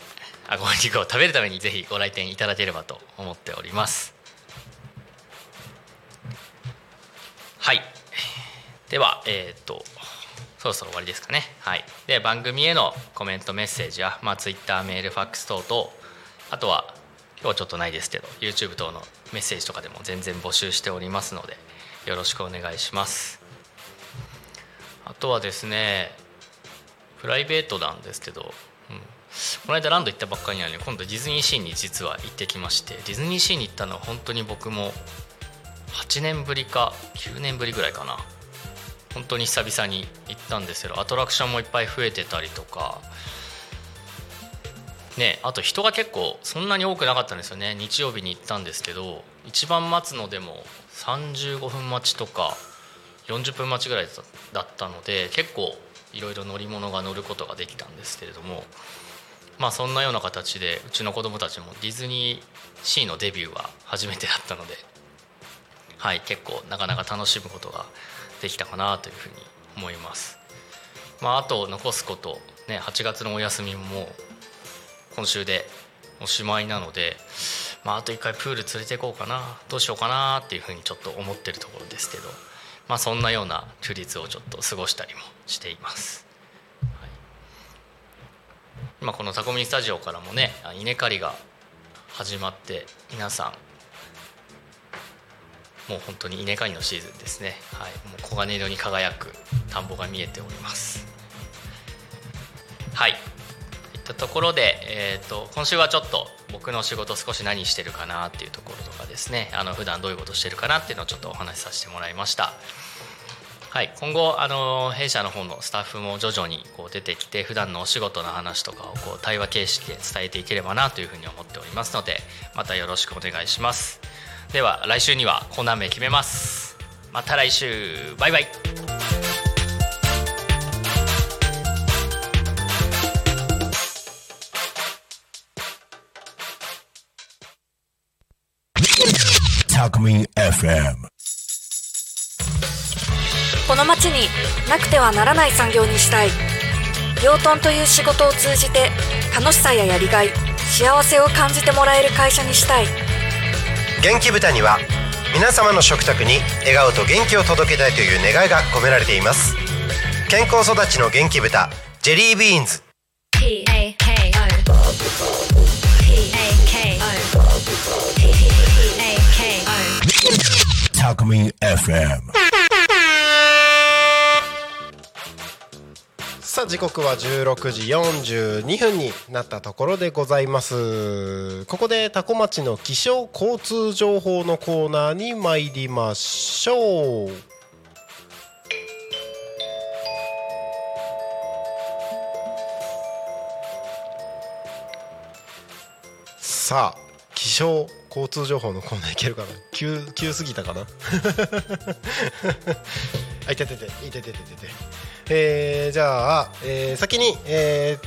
ご肉を食べるためにぜひご来店いただければと思っております。はい、ではそろそろ終わりですかね。はい、で番組へのコメントメッセージや、Twitter、メール、ファックス等々、あとは今日はちょっとないですけど YouTube 等のメッセージとかでも全然募集しておりますのでよろしくお願いします。あとはですね、プライベートなんですけど、この間ランド行ったばっかりなのに今度ディズニーシーに実は行ってきまして、ディズニーシーに行ったのは本当に僕も8年ぶりか9年ぶりぐらいかな、本当に久々に行ったんですけど、アトラクションもいっぱい増えてたりとかね、あと人が結構そんなに多くなかったんですよね。日曜日に行ったんですけど、一番待つのでも35分待ちとか40分待ちぐらいだったので、結構いろいろ乗り物が乗ることができたんですけれども、そんなような形でうちの子供たちもディズニーシーのデビューは初めてだったので、はい、結構なかなか楽しむことができたかなというふうに思います。あと残すこと、8月のお休みももう今週でおしまいなので、あと1回プール連れていこうかな、どうしようかなっていうふうにちょっと思ってるところですけど、そんなような休日をちょっと過ごしたりもしています。はい、今このタコミンスタジオからもね、稲刈りが始まって、皆さんもう本当に稲刈りのシーズンですね。はい、もう黄金色に輝く田んぼが見えております。はい、といったところで、今週はちょっと僕の仕事少し何してるかなっていうところとかですね、普段どういうことしてるかなっていうのをちょっとお話しさせてもらいました。はい、今後弊社の方のスタッフも徐々にこう出てきて、普段のお仕事の話とかをこう対話形式で伝えていければなというふうに思っておりますので、またよろしくお願いします。では来週にはコーナー名決めます。また来週、バイバイ。Tacomin FM。 この町になくてはならない産業にしたい。養豚という仕事を通じて楽しさややりがい、幸せを感じてもらえる会社にしたい。元気豚には皆様の食卓に笑顔と元気を届けたいという願いが込められています。健康育ちの元気豚ジェリービーンズ Tacomin FM。 さあ時刻は16時42分になったところでございます。ここでタコ町の気象交通情報のコーナーに参りましょう。さあ気象交通情報のコーナーいけるかな、急すぎたかなあ、いて、じゃあ、先に、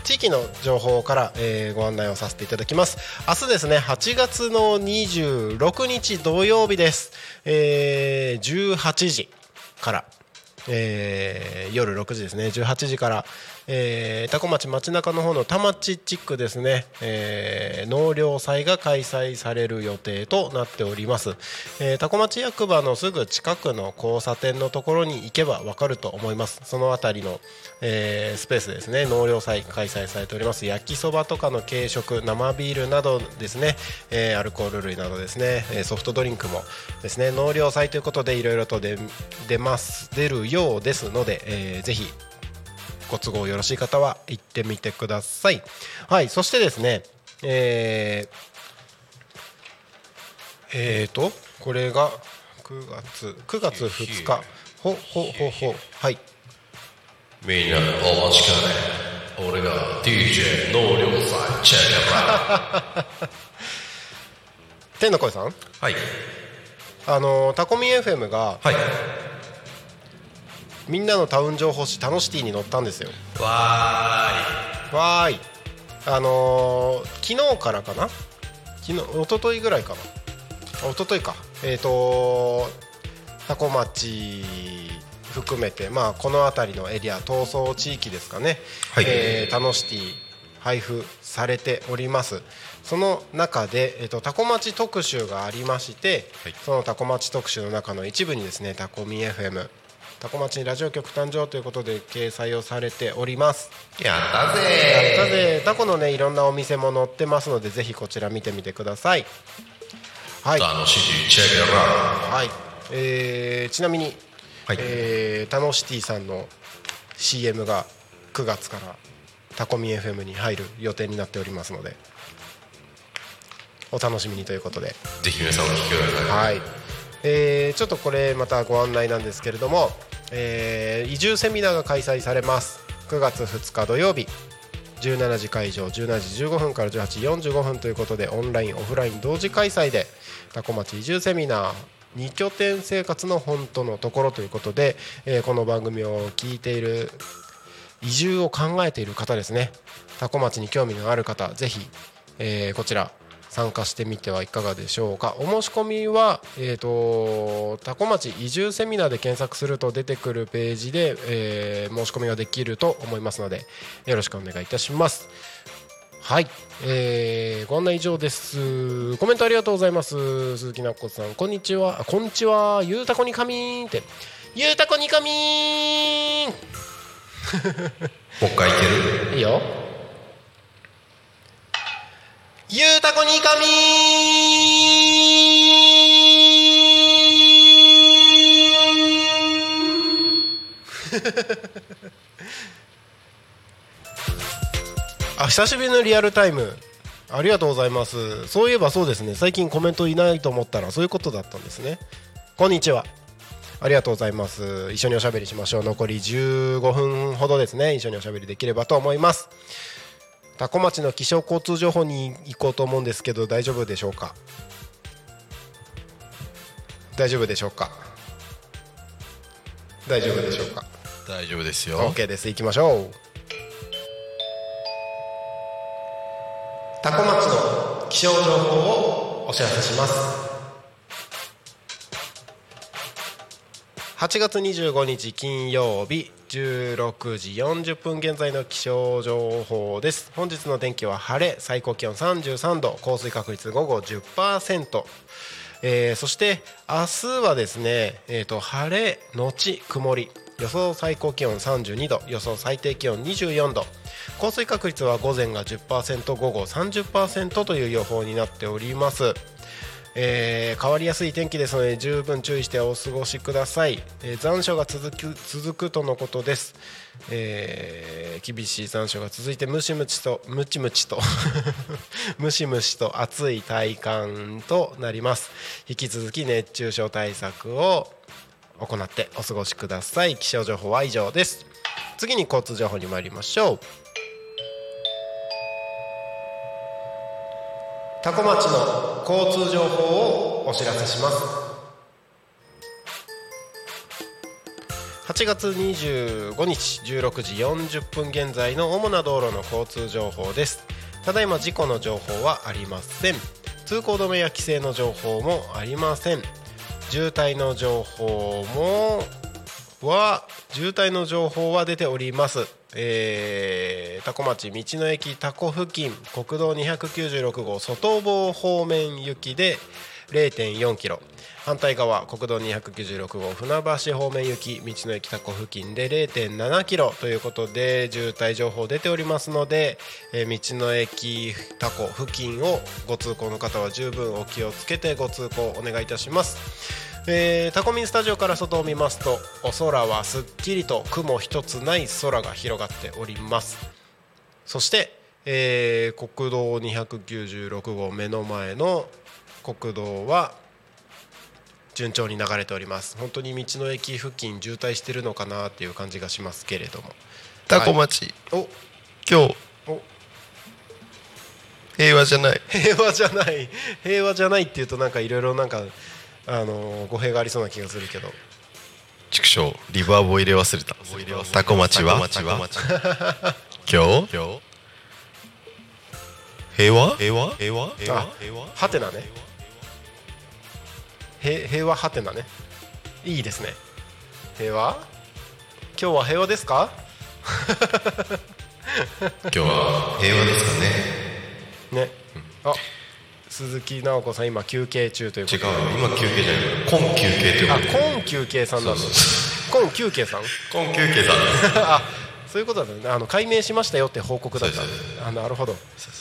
地域の情報から、ご案内をさせていただきます。明日ですね、8月の26日土曜日です。18時から、夜6時ですね、18時からタコ町町中の方の田町地区ですね、納涼祭が開催される予定となっております。タコ町役場のすぐ近くの交差点のところに行けば分かると思います。そのあたりの、スペースですね、納涼祭開催されております。焼きそばとかの軽食、生ビールなどですね、アルコール類などですね、ソフトドリンクもですね、納涼祭ということでいろいろと出るようですので、ぜひご都合よろしい方は行ってみてください。はい、そしてですね、これが9月2日、はい。みんなお待ちかね、俺が DJ 納涼祭チェック。天の声さん、はい。タコミ FM が、はい。みんなのタウン情報誌タノシティに載ったんですよ。わーい。昨日からかな、おとといか、タコ町含めて、この辺りのエリア、闘争地域ですかね、はい、タノシティ配布されております。その中で、タコ町特集がありまして、はい、そのタコ町特集の中の一部にですね、タコミ FM タコ町ラジオ局誕生ということで掲載をされております。やったぜタコのね、いろんなお店も載ってますので、ぜひこちら見てみてください。はい、楽しいチェベラ、はい、ちなみに、はい、タノシティさんの CM が9月からタコミ FM に入る予定になっておりますので、お楽しみにということで、ぜひ皆さんお聞きください。はい、ちょっとこれまたご案内なんですけれども、移住セミナーが開催されます。9月2日土曜日17時会場、17時15分から18時45分ということで、オンラインオフライン同時開催で、多古町移住セミナー2拠点生活の本当のところということで、この番組を聞いている、移住を考えている方ですね、多古町に興味のある方、ぜひ、こちら参加してみてはいかがでしょうか。お申し込みは、多古町移住セミナーで検索すると出てくるページで、申し込みができると思いますので、よろしくお願いいたします。はい、ご案内以上です。コメントありがとうございます。鈴木なっこさん、こんにちは。あ、こんにちは。ゆうたこにかみーんって、ゆうたこにかみーんもう一回いける？いいよ。ゆうたこにかみあ、久しぶりのリアルタイムありがとうございます。そういえばそうですね、最近コメントいないと思ったらそういうことだったんですね。こんにちは、ありがとうございます。一緒におしゃべりしましょう。残り15分ほどですね、一緒におしゃべりできればと思います。多古町の気象交通情報に行こうと思うんですけど、大丈夫でしょうか？大丈夫ですよ。 OK です。行きましょう。多古町の気象情報をお知らせします。8月25日金曜日16時40分現在の気象情報です。本日の天気は晴れ、最高気温33度、降水確率午後 10%、そして明日はですね、晴れのち曇り、予想最高気温32度、予想最低気温24度、降水確率は午前が 10%、 午後 30% という予報になっております。変わりやすい天気ですので、十分注意してお過ごしください。残暑が続くとのことです。厳しい残暑が続いて、ムシムシと暑い体感となります。引き続き熱中症対策を行ってお過ごしください。気象情報は以上です。次に交通情報に参りましょう。多古町の交通情報をお知らせします。8月25日16時40分現在の主な道路の交通情報です。ただいま事故の情報はありません。通行止めや規制の情報もありません。渋滞の情報は出ております。多古町道の駅多古付近、国道296号外房方面行きで 0.4km、 反対側国道296号船橋方面行き道の駅多古付近で 0.7km ということで、渋滞情報出ておりますので、道の駅多古付近をご通行の方は十分お気をつけてご通行お願いいたします。タコミンスタジオから外を見ますと、お空はすっきりと雲一つない空が広がっております。そして、国道296号目の前の国道は順調に流れております。本当に道の駅付近渋滞してるのかなっていう感じがしますけれども、タコ町、はい、今日平和じゃないっていうと、なんかいろいろなんか語弊がありそうな気がするけど、畜生リバーブを入れ忘れた。タコ町は今日平和はてなね、平和はてなね、いいですね。平和、今日は平和ですか今日は平和ですかね。ね、うん、あ、鈴木直子さん今休憩中ということで。違う、今休憩じゃない、今休憩ということで。あ、今休憩さんなんです。今休憩さん、今休憩さんです。あ、そういうことだね。あの、解明しましたよって報告だった。そうそうそう、あ、なるほど。そうそう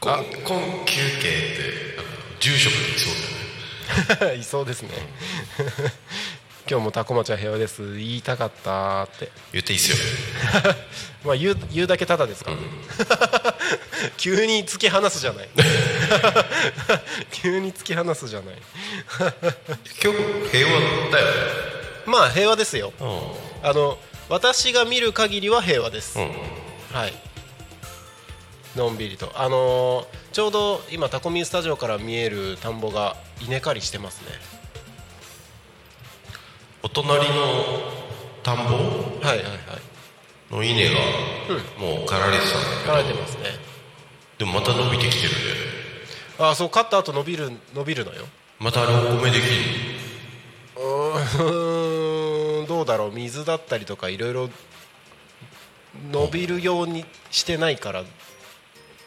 そう、あ、今休憩って住職にいそうじゃない。いそうですね。今日もタコ町は平和です言いたかったって言っていいっすよ。まあ 言うだけただですから、うん、急に突き放すじゃない。急に突き放すじゃない。今日平和だよね。まあ平和ですよ、うん、あの、私が見る限りは平和です、うん、はい、のんびりと、ちょうど今タコミンスタジオから見える田んぼが稲刈りしてますね。お隣の田んぼ、はいはいはい、の稲がもう刈られてたんだけど、刈られてますね。でもまた伸びてきてるね。ああ、そう、刈った後伸びるのよ。またあれお米できる。どうだろう、水だったりとかいろいろ伸びるようにしてないから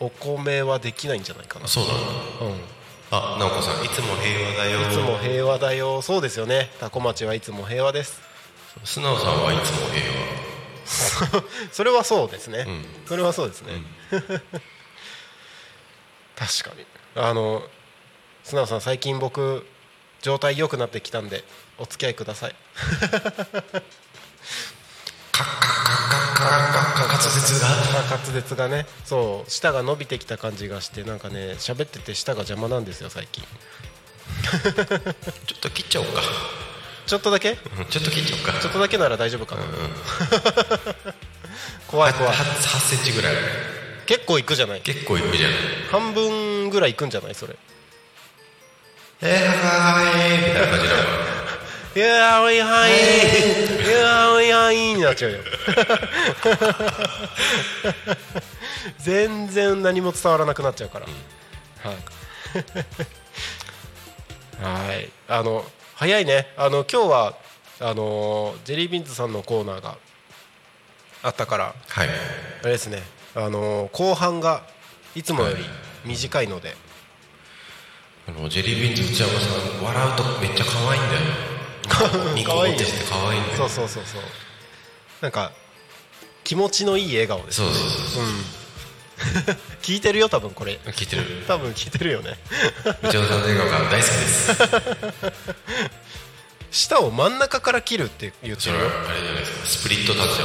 お米はできないんじゃないかな。そうだね、うん。あ、直子さん、いつも平和だよ。いつも平和だよ。そうですよね。タコ町はいつも平和です。素直さんはいつも平和。それはそうですね。うん、それはそうですね。うん、確かに。素直さん、最近僕状態良くなってきたんでお付き合いください。滑舌がね、そう、舌が伸びてきた感じがして、なんかね、喋ってて舌が邪魔なんですよ最近。ちょっと切っちゃおうか。ちょっとだけ？ちょっと切っちゃおうか。ちょっとだけなら大丈夫かな。うん、怖い怖い。8センチぐらい。結構いくじゃない。結構いくじゃない。半分ぐらいいくんじゃないそれ。はいみたいな感じだ。いやーおいはいいやーおいはいになっちゃうよ。全然何も伝わらなくなっちゃうから、うん、はい。はい、早いね。今日はジェリービーンズさんのコーナーがあったから、はい、あれですね、後半がいつもより短いので、ジェリービーンズ内山さん笑うとめっちゃ可愛いんだよ。ニコッとして可愛いんだよ。そうそうそうそう、なんか気持ちのいい笑顔ですね。そうそうそう、うん、聞いてるよ多分これ。聞いてる。多分聞いてるよね。内山さんの笑顔が大好きです。舌を真ん中から切るって言ってるよ。あれじゃないですか。スプリットタッチ。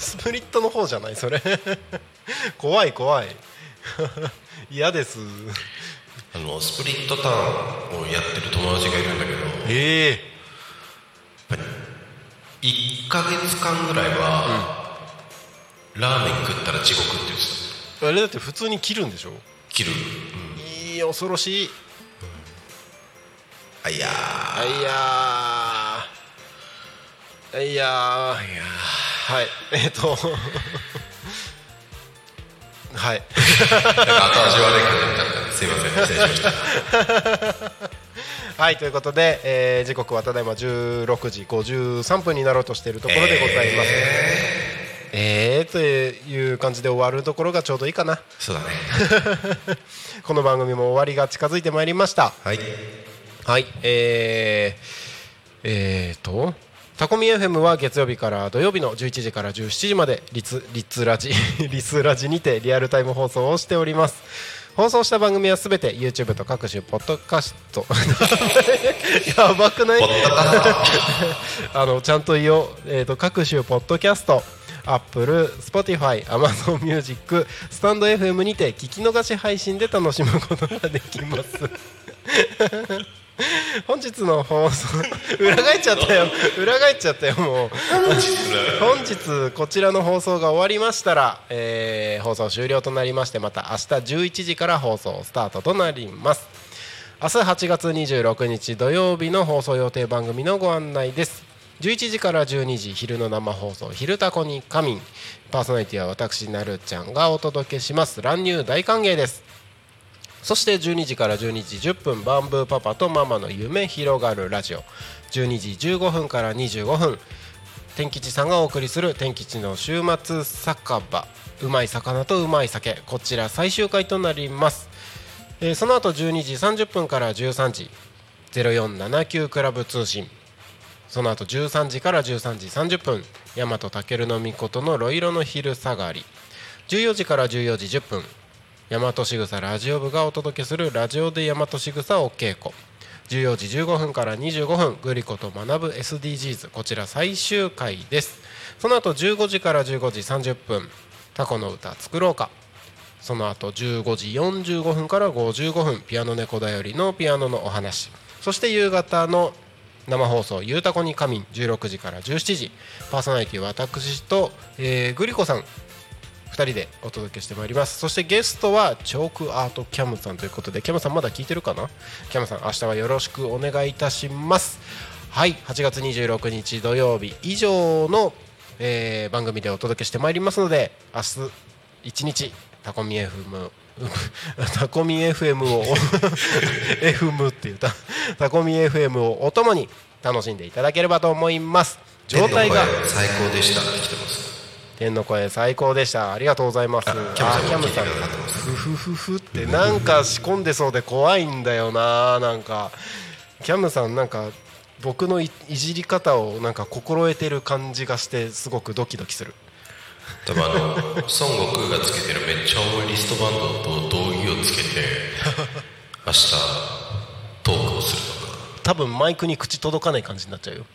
スプリットの方じゃないそれ。怖い怖い。嫌です。スプリットターンをやってる友達がいるんだけど。やっぱり1ヶ月間ぐらいは、うん、ラーメン食ったら地獄って言ってた。あれだって普通に切るんでしょ。切る、うん、いい、恐ろしい、うん、あいやーあいやーあいやーあいやー、はい、はい。なんか後味悪い感じになったんですいません、失礼しました。はい、ということで、時刻はただいま16時53分になろうとしているところでございます。という感じで終わるところがちょうどいいかな。そうだね。この番組も終わりが近づいてまいりました。はい、はい、タコミ FM は月曜日から土曜日の11時から17時までリスラジにてリアルタイム放送をしております。放送した番組はすべて YouTube と各種ポッドキャスト。やばくない？ちゃんと言おう、各種ポッドキャスト、Apple、Spotify、Amazon Music、StandFM にて聞き逃し配信で楽しむことができます。本日の放送裏返っちゃったよもう。本日こちらの放送が終わりましたら、放送終了となりまして、また明日11時から放送スタートとなります。明日8月26日土曜日の放送予定番組のご案内です。11時から12時、昼の生放送昼タコに仮眠、パーソナリティは私なるちゃんがお届けします。乱入大歓迎です。そして12時から12時10分、バンブーパパとママの夢広がるラジオ。12時15分から25分、天吉さんがお送りする天吉の週末酒場、うまい魚とうまい酒、こちら最終回となります。その後12時30分から13時0479クラブ通信、その後13時から13時30分大和たけるのみことのろいろの昼下がり、14時から14時10分大和しぐさラジオ部がお届けするラジオで大和しぐさお稽古、14時15分から25分、グリコと学ぶ SDGs、 こちら最終回です。その後15時から15時30分タコの歌作ろうか、その後15時45分から55分、ピアノ猫だよりのピアノのお話、そして夕方の生放送ゆうたこに仮眠16時から17時、パーソナリティ私と、グリコさん2人でお届けしてまいります。そしてゲストはチョークアートキャムさんということで、キャムさんまだ聞いてるかな、キャムさん明日はよろしくお願いいたします。はい、8月26日土曜日以上の、番組でお届けしてまいりますので、明日1日タコミ FM タコミ FM をFM って言ったタコミ FM をお供に楽しんでいただければと思います。状態が最高でした。来てます。天の声最高でした。ありがとうございます。キャムさんふってなんか仕込んでそうで怖いんだよな。なんかキャムさんなんか僕の いじり方をなんか心得てる感じがして、すごくドキドキする。多分孫悟空がつけてるめっちゃ重いリストバンドと道着をつけて明日トークをするのか、多分マイクに口届かない感じになっちゃうよ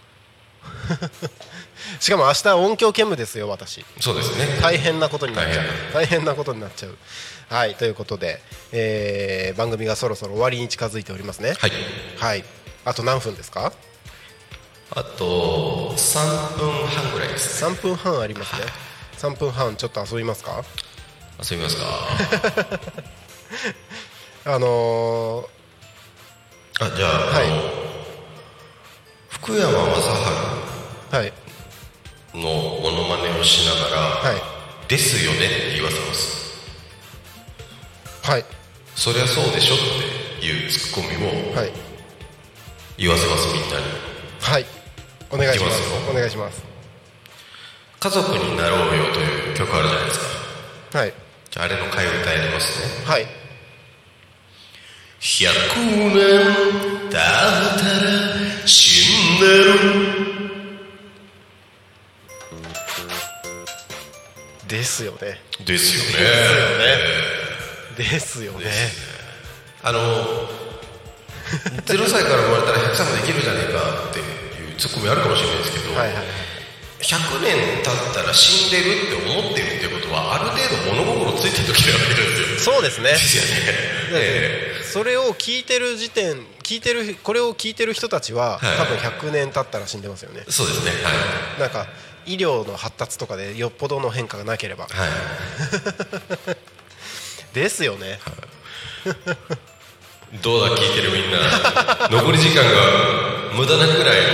しかも明日音響兼務ですよ私。そうですね、大変なことになっちゃう。大変なことになっちゃう。はい、ということで、番組がそろそろ終わりに近づいておりますね。はい、はい、あと何分ですか。あと3分半ぐらいですね。3分半ありますね、はい、3分半ちょっと遊びますか。遊びますかあ、じゃあ、はい、福山雅治のモノマネをしながら、はい、ですよねって言わせます。はい、そりゃそうでしょっていうツッコミを言わせます、みんなに。はい、お願いします。お願いします。家族になろうよという曲あるじゃないですか。はい、じゃあ、あれの替え歌やりますね。はい。100年経ったら死んでるですよね。ですよね。ですよね。0歳から生まれたら100歳もできるじゃねえかっていうツッコミあるかもしれないですけど、はいはい、100年経ったら死んでるって思ってるってことは、ある程度物心ついてる時であるわけですよ。そうですね。ですよね。それを聞いてる時点、これを聞いてる人たちは、はい、多分100年経ったら死んでますよね。そうですね。はい、なんか医療の発達とかでよっぽどの変化がなければ、はい、ですよね、はい、どうだ聞いてるみんな残り時間が無駄なくらいの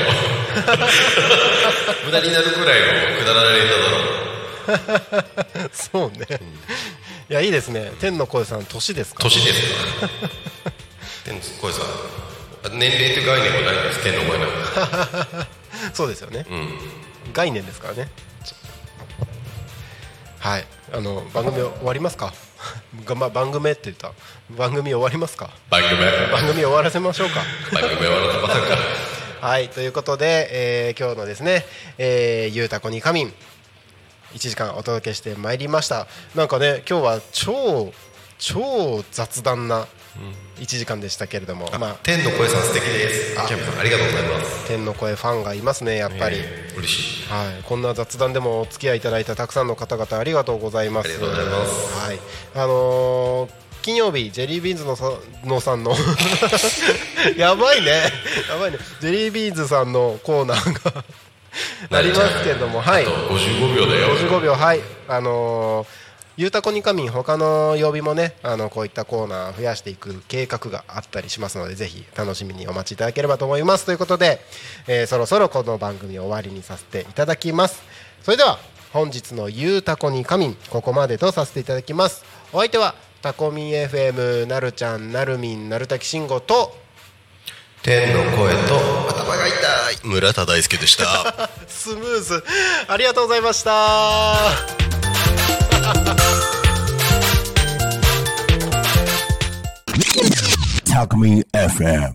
無駄になるくらいのくだらない人だろうそうね、うん、いやいいですね。天の声さん年ですか。年ですか天の声さん年齢という概念もないです。天の声なんそうですよね、うん、概念ですからね。はい、番組終わりますか番組って言った。番組終わりますか。番組終わらせましょうか番組終わらせましょうかはい、ということで、今日のですね、ゆうたこに仮眠1時間お届けしてまいりました。なんかね、今日は超雑談な1時間でしたけれども、うん、まあ、天の声さん素敵です。キャンプさんありがとうございます。天の声ファンがいますね、やっぱり、嬉しい、はい、こんな雑談でもお付き合いいただいたたくさんの方々ありがとうございます。ありがとうございます、はい、金曜日ジェリービーンズのさんのやばいねジェリービーンズさんのコーナーがなりますけれども、はい、55秒だよ。55秒、はい、ゆうたこに仮眠他の曜日もね、こういったコーナー増やしていく計画があったりしますので、ぜひ楽しみにお待ちいただければと思います。ということで、そろそろこの番組を終わりにさせていただきます。それでは本日のゆうたこに仮眠ここまでとさせていただきます。お相手はタコミン FM なるちゃん、なるみん、なるたきしんごと天の声と頭が会いたい村田大輔でしたスムーズありがとうございましたタコミン FM